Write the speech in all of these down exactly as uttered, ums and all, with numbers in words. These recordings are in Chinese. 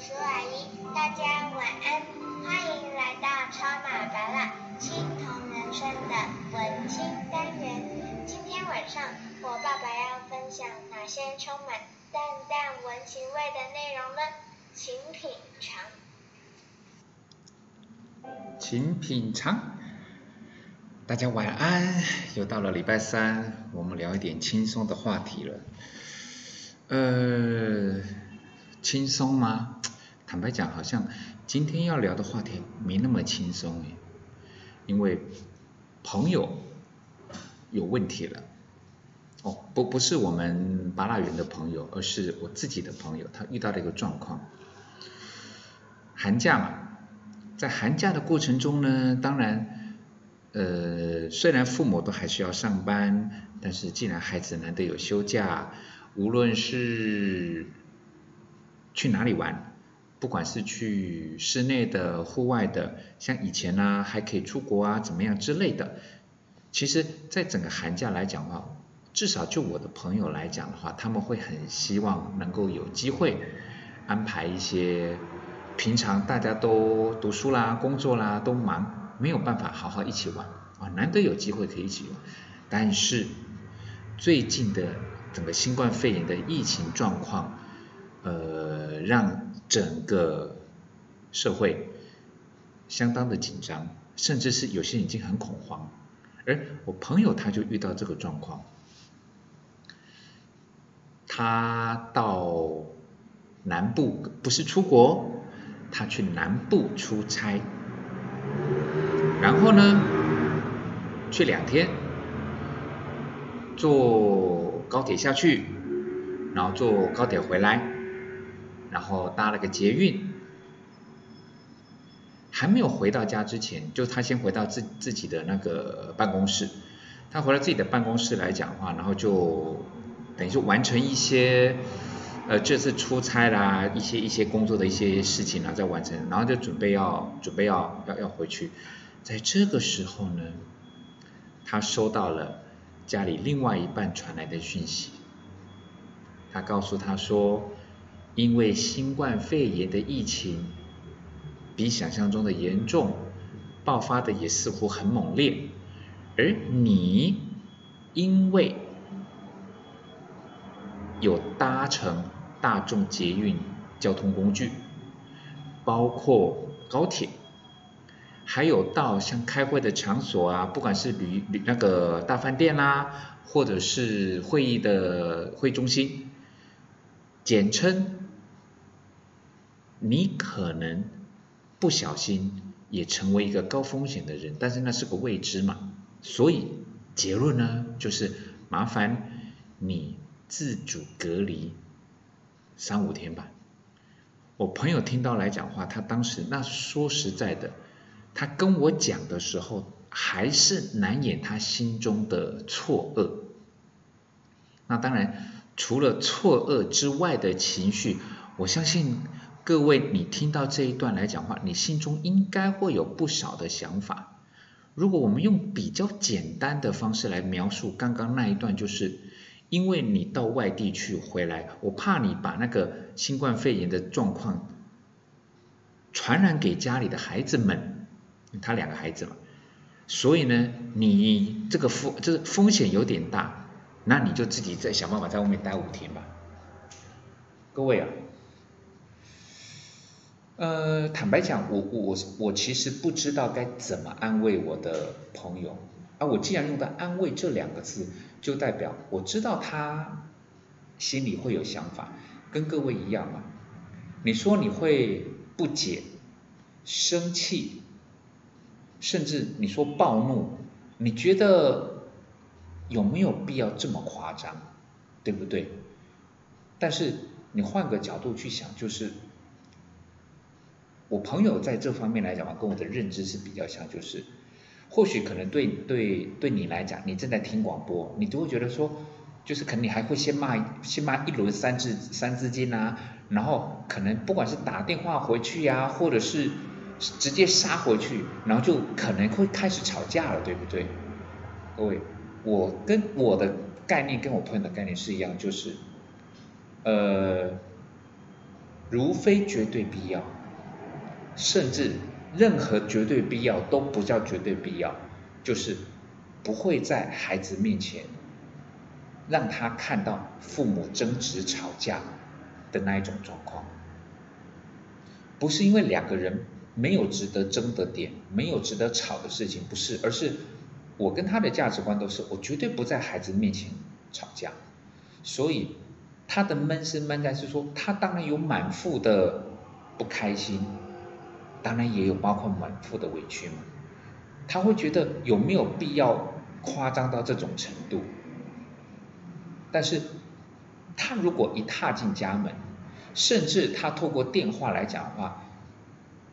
叔叔阿姨，大家晚安，欢迎来到超马白蜡青铜人生的文青单元。今天晚上我爸爸要分享哪些充满淡淡文情味的内容呢？请品尝。请品尝。大家晚安，又到了礼拜三，我们聊一点轻松的话题了。呃。轻松吗？坦白讲，好像今天要聊的话题没那么轻松耶，因为朋友有问题了。哦，不，不是我们芭乐园的朋友，而是我自己的朋友，他遇到了一个状况。寒假嘛，在寒假的过程中呢，当然，呃，虽然父母都还需要上班，但是既然孩子难得有休假，无论是去哪里玩，不管是去室内的、户外的，像以前啊，还可以出国啊，怎么样之类的。其实，在整个寒假来讲的话，至少就我的朋友来讲的话，他们会很希望能够有机会安排一些平常大家都读书啦、工作啦都忙，没有办法好好一起玩啊，难得有机会可以一起玩。但是最近的整个新冠肺炎的疫情状况，呃，让整个社会相当的紧张，甚至是有些人已经很恐慌。而我朋友他就遇到这个状况，他到南部，不是出国，他去南部出差，然后呢，去两天，坐高铁下去，然后坐高铁回来。然后搭了个捷运，还没有回到家之前，就他先回到自自己的那个办公室。他回到自己的办公室来讲的话，然后就等于说完成一些呃这次出差啦，一些一些工作的一些事情啊，再完成，然后就准备要准备要要要回去。在这个时候呢，他收到了家里另外一半传来的讯息，他告诉他说，因为新冠肺炎的疫情比想象中的严重，爆发的也似乎很猛烈，而你因为有搭乘大众捷运交通工具，包括高铁，还有到像开会的场所啊，不管是旅旅那个大饭店啦、啊，或者是会议的会中心，简称你可能不小心也成为一个高风险的人，但是那是个未知嘛，所以结论呢就是麻烦你自主隔离三五天吧。我朋友听到来讲话，他当时那说实在的，他跟我讲的时候还是难掩他心中的错愕。那当然除了错愕之外的情绪，我相信各位，你听到这一段来讲话，你心中应该会有不少的想法。如果我们用比较简单的方式来描述刚刚那一段，就是因为你到外地去回来，我怕你把那个新冠肺炎的状况传染给家里的孩子们，他两个孩子嘛，所以呢，你这个风这个风险有点大，那你就自己再想办法在外面待五天吧。各位啊，呃，坦白讲，我我我其实不知道该怎么安慰我的朋友啊。我既然用到安慰这两个字，就代表我知道他心里会有想法，跟各位一样嘛。你说你会不解、生气，甚至你说暴怒，你觉得有没有必要这么夸张，对不对？但是你换个角度去想，就是我朋友在这方面来讲嘛，跟我的认知是比较像，就是或许可能对对对你来讲，你正在听广播，你就会觉得说，就是可能你还会先骂先骂一轮三字三字经啊，然后可能不管是打电话回去呀、啊，或者是直接杀回去，然后就可能会开始吵架了，对不对？各位，我跟我的概念跟我朋友的概念是一样，就是呃，如非绝对必要，甚至任何绝对必要都不叫绝对必要，就是不会在孩子面前让他看到父母争执吵架的那一种状况。不是因为两个人没有值得争的点，没有值得吵的事情，不是，而是我跟他的价值观都是，我绝对不在孩子面前吵架，所以他的闷声闷在是说，他当然有满腹的不开心，当然也有包括满腹的委屈嘛，他会觉得有没有必要夸张到这种程度？但是他如果一踏进家门，甚至他透过电话来讲话，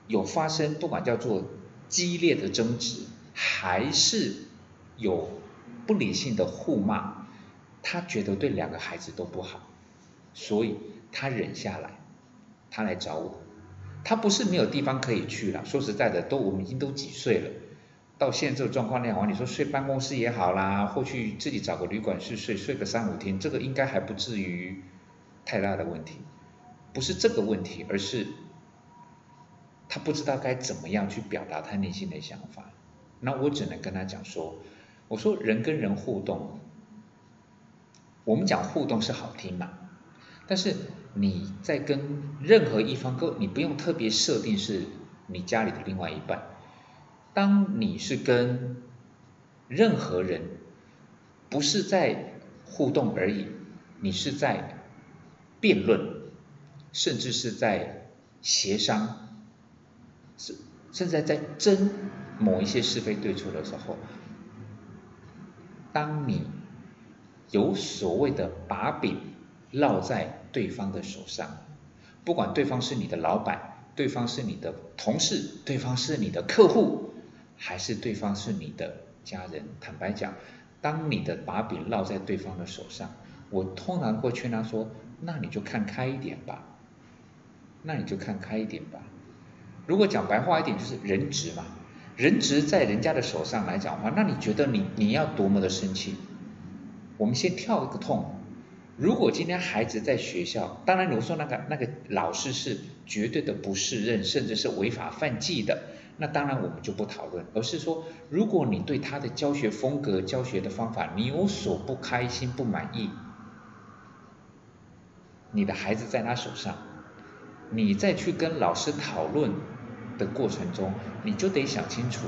有发生不管叫做激烈的争执，还是有不理性的互骂，他觉得对两个孩子都不好，所以他忍下来，他来找我。他不是没有地方可以去了，说实在的，都我们已经都几岁了，到现在这个状况那样，你说睡办公室也好啦，或去自己找个旅馆去睡，睡个三五天，这个应该还不至于太大的问题。不是这个问题，而是他不知道该怎么样去表达他内心的想法。那我只能跟他讲说，我说人跟人互动，我们讲互动是好听嘛，但是你在跟任何一方，你不用特别设定是你家里的另外一半，当你是跟任何人，不是在互动而已，你是在辩论，甚至是在协商，甚至在争某一些是非对错的时候，当你有所谓的把柄落在对方的手上，不管对方是你的老板，对方是你的同事，对方是你的客户，还是对方是你的家人，坦白讲，当你的把柄落在对方的手上，我通常会劝他说，那你就看开一点吧，那你就看开一点吧。如果讲白话一点，就是人质嘛，人质在人家的手上来讲的话，那你觉得你你要多么的生气？我们先跳一个痛。如果今天孩子在学校，当然我说那个那个老师是绝对的不适任，甚至是违法犯纪的，那当然我们就不讨论，而是说，如果你对他的教学风格、教学的方法，你有所不开心、不满意，你的孩子在他手上，你再去跟老师讨论的过程中，你就得想清楚，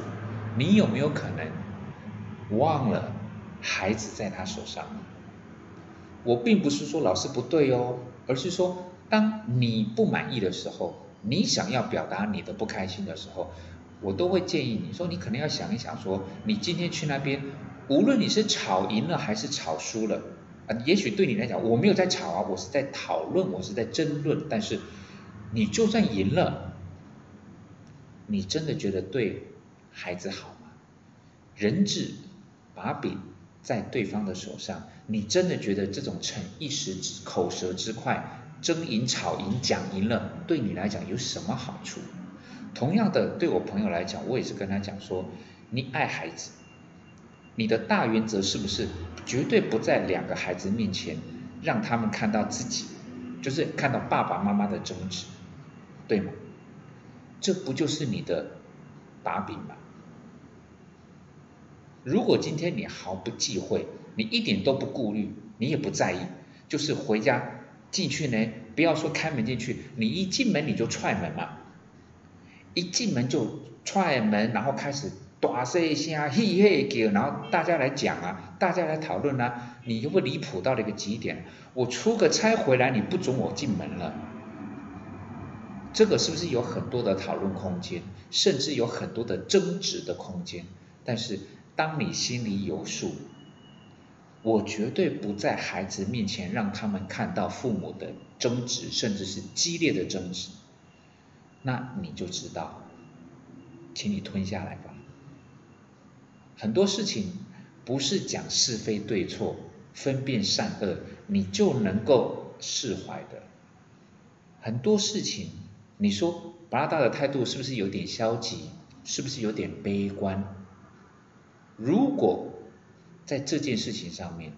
你有没有可能忘了孩子在他手上。我并不是说老师不对哦，而是说当你不满意的时候，你想要表达你的不开心的时候，我都会建议你说，你可能要想一想说，你今天去那边，无论你是吵赢了还是吵输了、呃、也许对你来讲，我没有在吵啊，我是在讨论，我是在争论，但是你就算赢了，你真的觉得对孩子好吗？人质把柄在对方的手上，你真的觉得这种逞一时之口舌之快，争赢吵赢讲赢了，对你来讲有什么好处？同样的，对我朋友来讲，我也是跟他讲说，你爱孩子，你的大原则是不是绝对不在两个孩子面前让他们看到自己，就是看到爸爸妈妈的争执，对吗？这不就是你的把柄吗？如果今天你毫不忌讳，你一点都不顾虑，你也不在意，就是回家进去呢，不要说开门进去，你一进门你就踹门嘛，一进门就踹门，然后开始大声一下，嘿嘿叫，然后大家来讲啊，大家来讨论啊，你就会离谱到了一个极点。我出个差回来，你不准我进门了，这个是不是有很多的讨论空间，甚至有很多的争执的空间？但是当你心里有数，我绝对不在孩子面前让他们看到父母的争执，甚至是激烈的争执，那你就知道，请你吞下来吧。很多事情不是讲是非对错、分辨善恶，你就能够释怀的。很多事情，你说巴拉达的态度是不是有点消极，是不是有点悲观？如果在这件事情上面，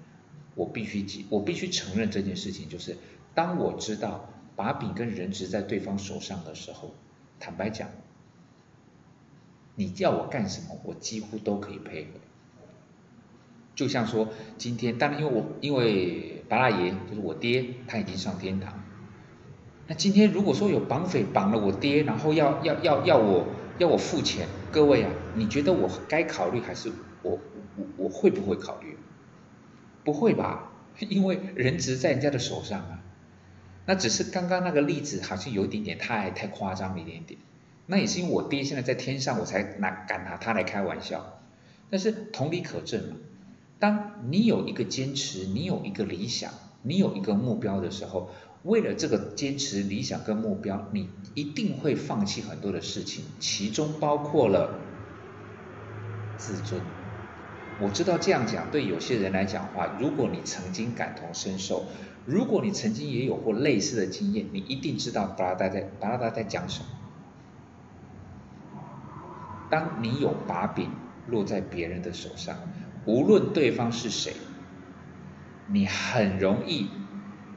我必须我必须承认这件事情，就是当我知道把柄跟人质在对方手上的时候，坦白讲，你叫我干什么，我几乎都可以配合。就像说今天，当然因为我因为巴拉爷就是我爹，他已经上天堂。那今天如果说有绑匪绑了我爹，然后要要要要我要我付钱，各位啊，你觉得我该考虑还是我我我会不会考虑？不会吧，因为人质在人家的手上啊。那只是刚刚那个例子好像有一点点太太夸张了一点点，那也是因为我爹现在在天上，我才拿敢拿他来开玩笑。但是同理可证嘛，当你有一个坚持，你有一个理想，你有一个目标的时候，为了这个坚持、理想跟目标，你一定会放弃很多的事情，其中包括了自尊。我知道这样讲对有些人来讲话，如果你曾经感同身受，如果你曾经也有过类似的经验，你一定知道巴拉达在巴拉达在讲什么。当你有把柄落在别人的手上，无论对方是谁，你很容易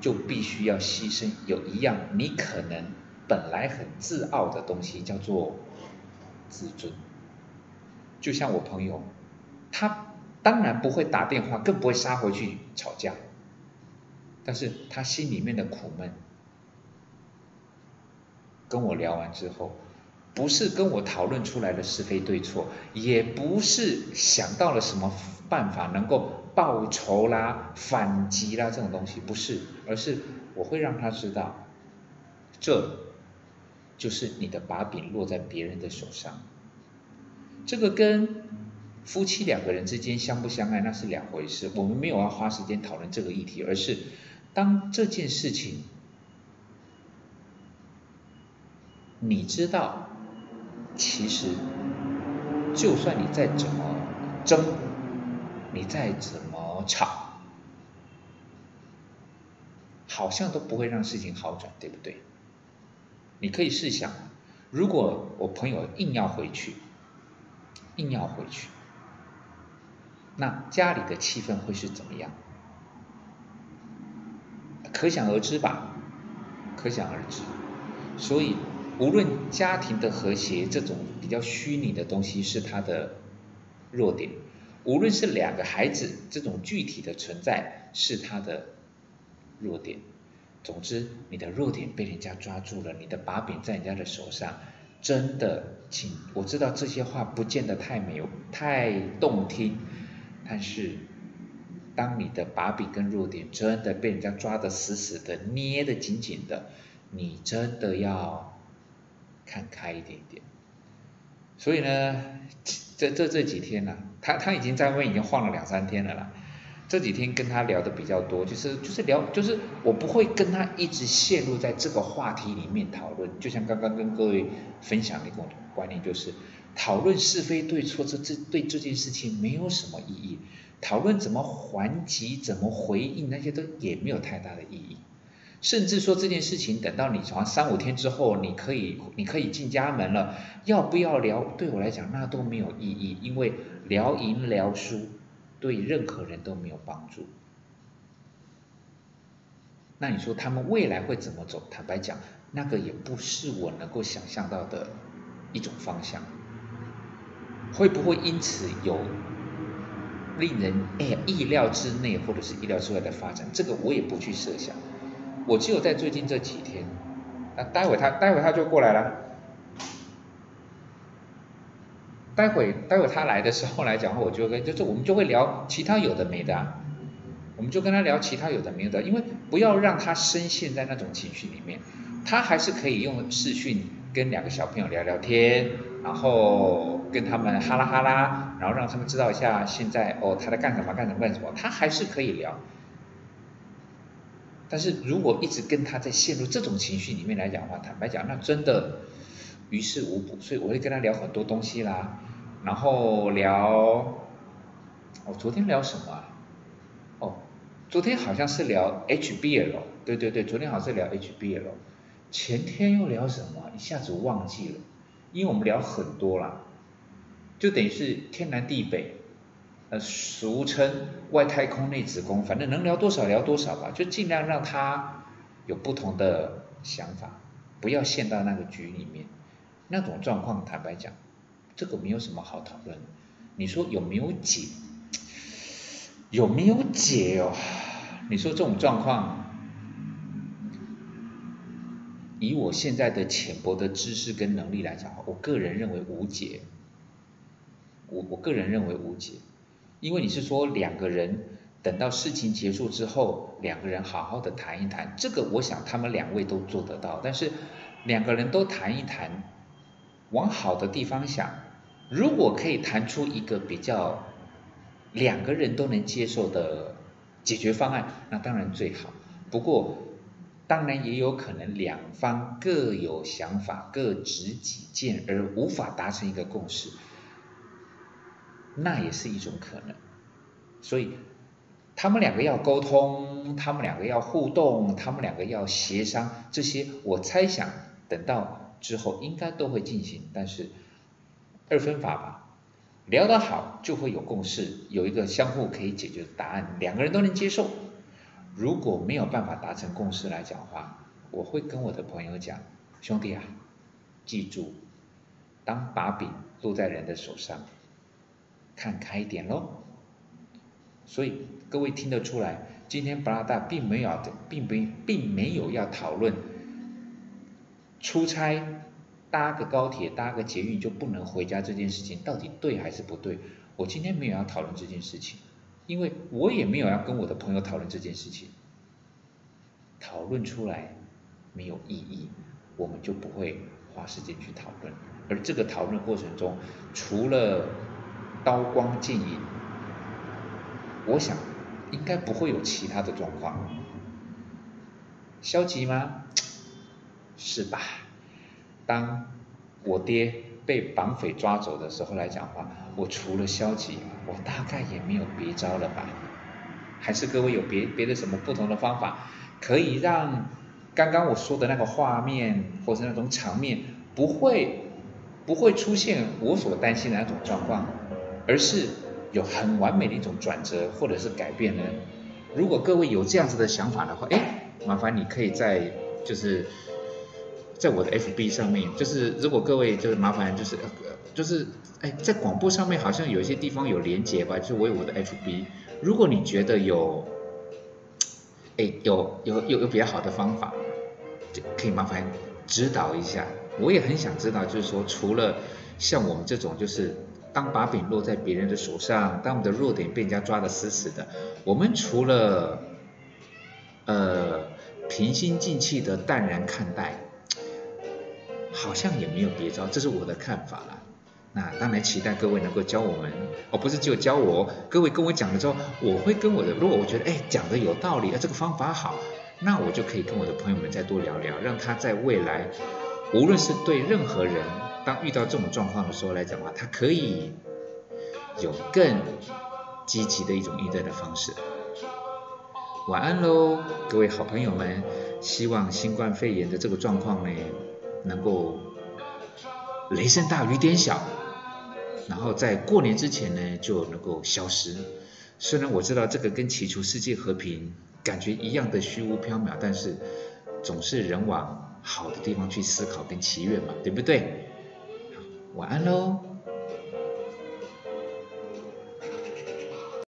就必须要牺牲有一样你可能本来很自傲的东西，叫做自尊。就像我朋友，他当然不会打电话，更不会杀回去吵架，但是他心里面的苦闷跟我聊完之后，不是跟我讨论出来的是非对错，也不是想到了什么办法能够报仇啦、反击啦这种东西，不是，而是我会让他知道，这就是你的把柄落在别人的手上。这个跟夫妻两个人之间相不相爱那是两回事，我们没有要花时间讨论这个议题，而是当这件事情你知道，其实就算你再怎么争，你再怎么吵，好像都不会让事情好转，对不对？你可以试想，如果我朋友硬要回去，硬要回去，那家里的气氛会是怎么样？可想而知吧，可想而知。所以，无论家庭的和谐这种比较虚拟的东西是它的弱点，无论是两个孩子这种具体的存在是它的弱点。总之，你的弱点被人家抓住了，你的把柄在人家的手上，真的，请我知道这些话不见得太美、太动听，但是当你的把柄跟弱点真的被人家抓得死死的、捏得紧紧的，你真的要看开一点点。所以呢，这这这几天呢、啊，他他已经在外面已经晃了两三天了啦。这几天跟他聊的比较多，就是就是聊，就是我不会跟他一直陷入在这个话题里面讨论。就像刚刚跟各位分享的一个观念，就是讨论是非对错，这这对这件事情没有什么意义。讨论怎么还击、怎么回应那些都也没有太大的意义。甚至说这件事情等到你从三五天之后，你可以你可以进家门了，要不要聊，对我来讲那都没有意义，因为聊赢聊输对任何人都没有帮助。那你说他们未来会怎么走？坦白讲，那个也不是我能够想象到的一种方向。会不会因此有令人哎意料之内或者是意料之外的发展？这个我也不去设想。我只有在最近这几天，那待会他待会他就过来了，待会待会他来的时候来讲话，我就跟就是我们就会聊其他有的没的、啊，我们就跟他聊其他有的没的，因为不要让他深陷在那种情绪里面，他还是可以用视讯跟两个小朋友聊聊天，然后跟他们哈拉哈拉，然后让他们知道一下现在哦他在干什么干什么干什么，他还是可以聊。但是如果一直跟他在陷入这种情绪里面来讲的话，坦白讲，那真的于事无补。所以我会跟他聊很多东西啦，然后聊，我、哦、昨天聊什么、啊？哦，昨天好像是聊 H B L， 对对对，昨天好像是聊 H B L， 前天又聊什么？一下子忘记了，因为我们聊很多啦，就等于是天南地北。呃，俗称外太空内子宫，反正能聊多少聊多少吧，就尽量让他有不同的想法，不要陷到那个局里面。那种状况，坦白讲，这个没有什么好讨论。你说有没有解？有没有解哦？你说这种状况，以我现在的浅薄的知识跟能力来讲，我个人认为无解。我我个人认为无解，因为你是说两个人等到事情结束之后，两个人好好的谈一谈，这个我想他们两位都做得到。但是两个人都谈一谈，往好的地方想，如果可以谈出一个比较两个人都能接受的解决方案，那当然最好。不过当然也有可能两方各有想法，各执己见，而无法达成一个共识，那也是一种可能。所以他们两个要沟通，他们两个要互动，他们两个要协商，这些我猜想等到之后应该都会进行。但是二分法吧，聊得好就会有共识，有一个相互可以解决的答案，两个人都能接受。如果没有办法达成共识来讲的话，我会跟我的朋友讲，兄弟啊，记住，当把柄落在人的手上，看开一点咯。所以各位听得出来，今天布拉达并没有并没并没有要讨论出差搭个高铁搭个捷运就不能回家这件事情到底对还是不对。我今天没有要讨论这件事情，因为我也没有要跟我的朋友讨论这件事情，讨论出来没有意义，我们就不会花时间去讨论。而这个讨论过程中，除了刀光剑影，我想应该不会有其他的状况。消极吗？是吧？当我爹被绑匪抓走的时候来讲话，我除了消极，我大概也没有别招了吧？还是各位有别别的什么不同的方法，可以让刚刚我说的那个画面或者那种场面不会不会出现我所担心的那种状况，而是有很完美的一种转折或者是改变呢？如果各位有这样子的想法的话，哎，麻烦你可以在就是在我的 F B 上面，就是如果各位就是麻烦就是就是哎在广播上面好像有一些地方有连结吧，就是我有我的 F B， 如果你觉得有哎有有有有比较好的方法，就可以麻烦指导一下。我也很想知道，就是说除了像我们这种就是。当把柄落在别人的手上，当我们的弱点被人家抓得死死的，我们除了呃平心静气的淡然看待，好像也没有别招，这是我的看法啦。那当然期待各位能够教我们，哦，不是只有教我，各位跟我讲了之后，我会跟我的，如果我觉得哎讲的有道理，啊这个方法好，那我就可以跟我的朋友们再多聊聊，让他在未来，无论是对任何人。当遇到这种状况的时候来讲话，它可以有更积极的一种应对的方式。晚安喽，各位好朋友们！希望新冠肺炎的这个状况呢，能够雷声大雨点小，然后在过年之前呢就能够消失。虽然我知道这个跟祈求世界和平感觉一样的虚无缥缈，但是总是人往好的地方去思考跟祈愿嘛，对不对？晚安喽。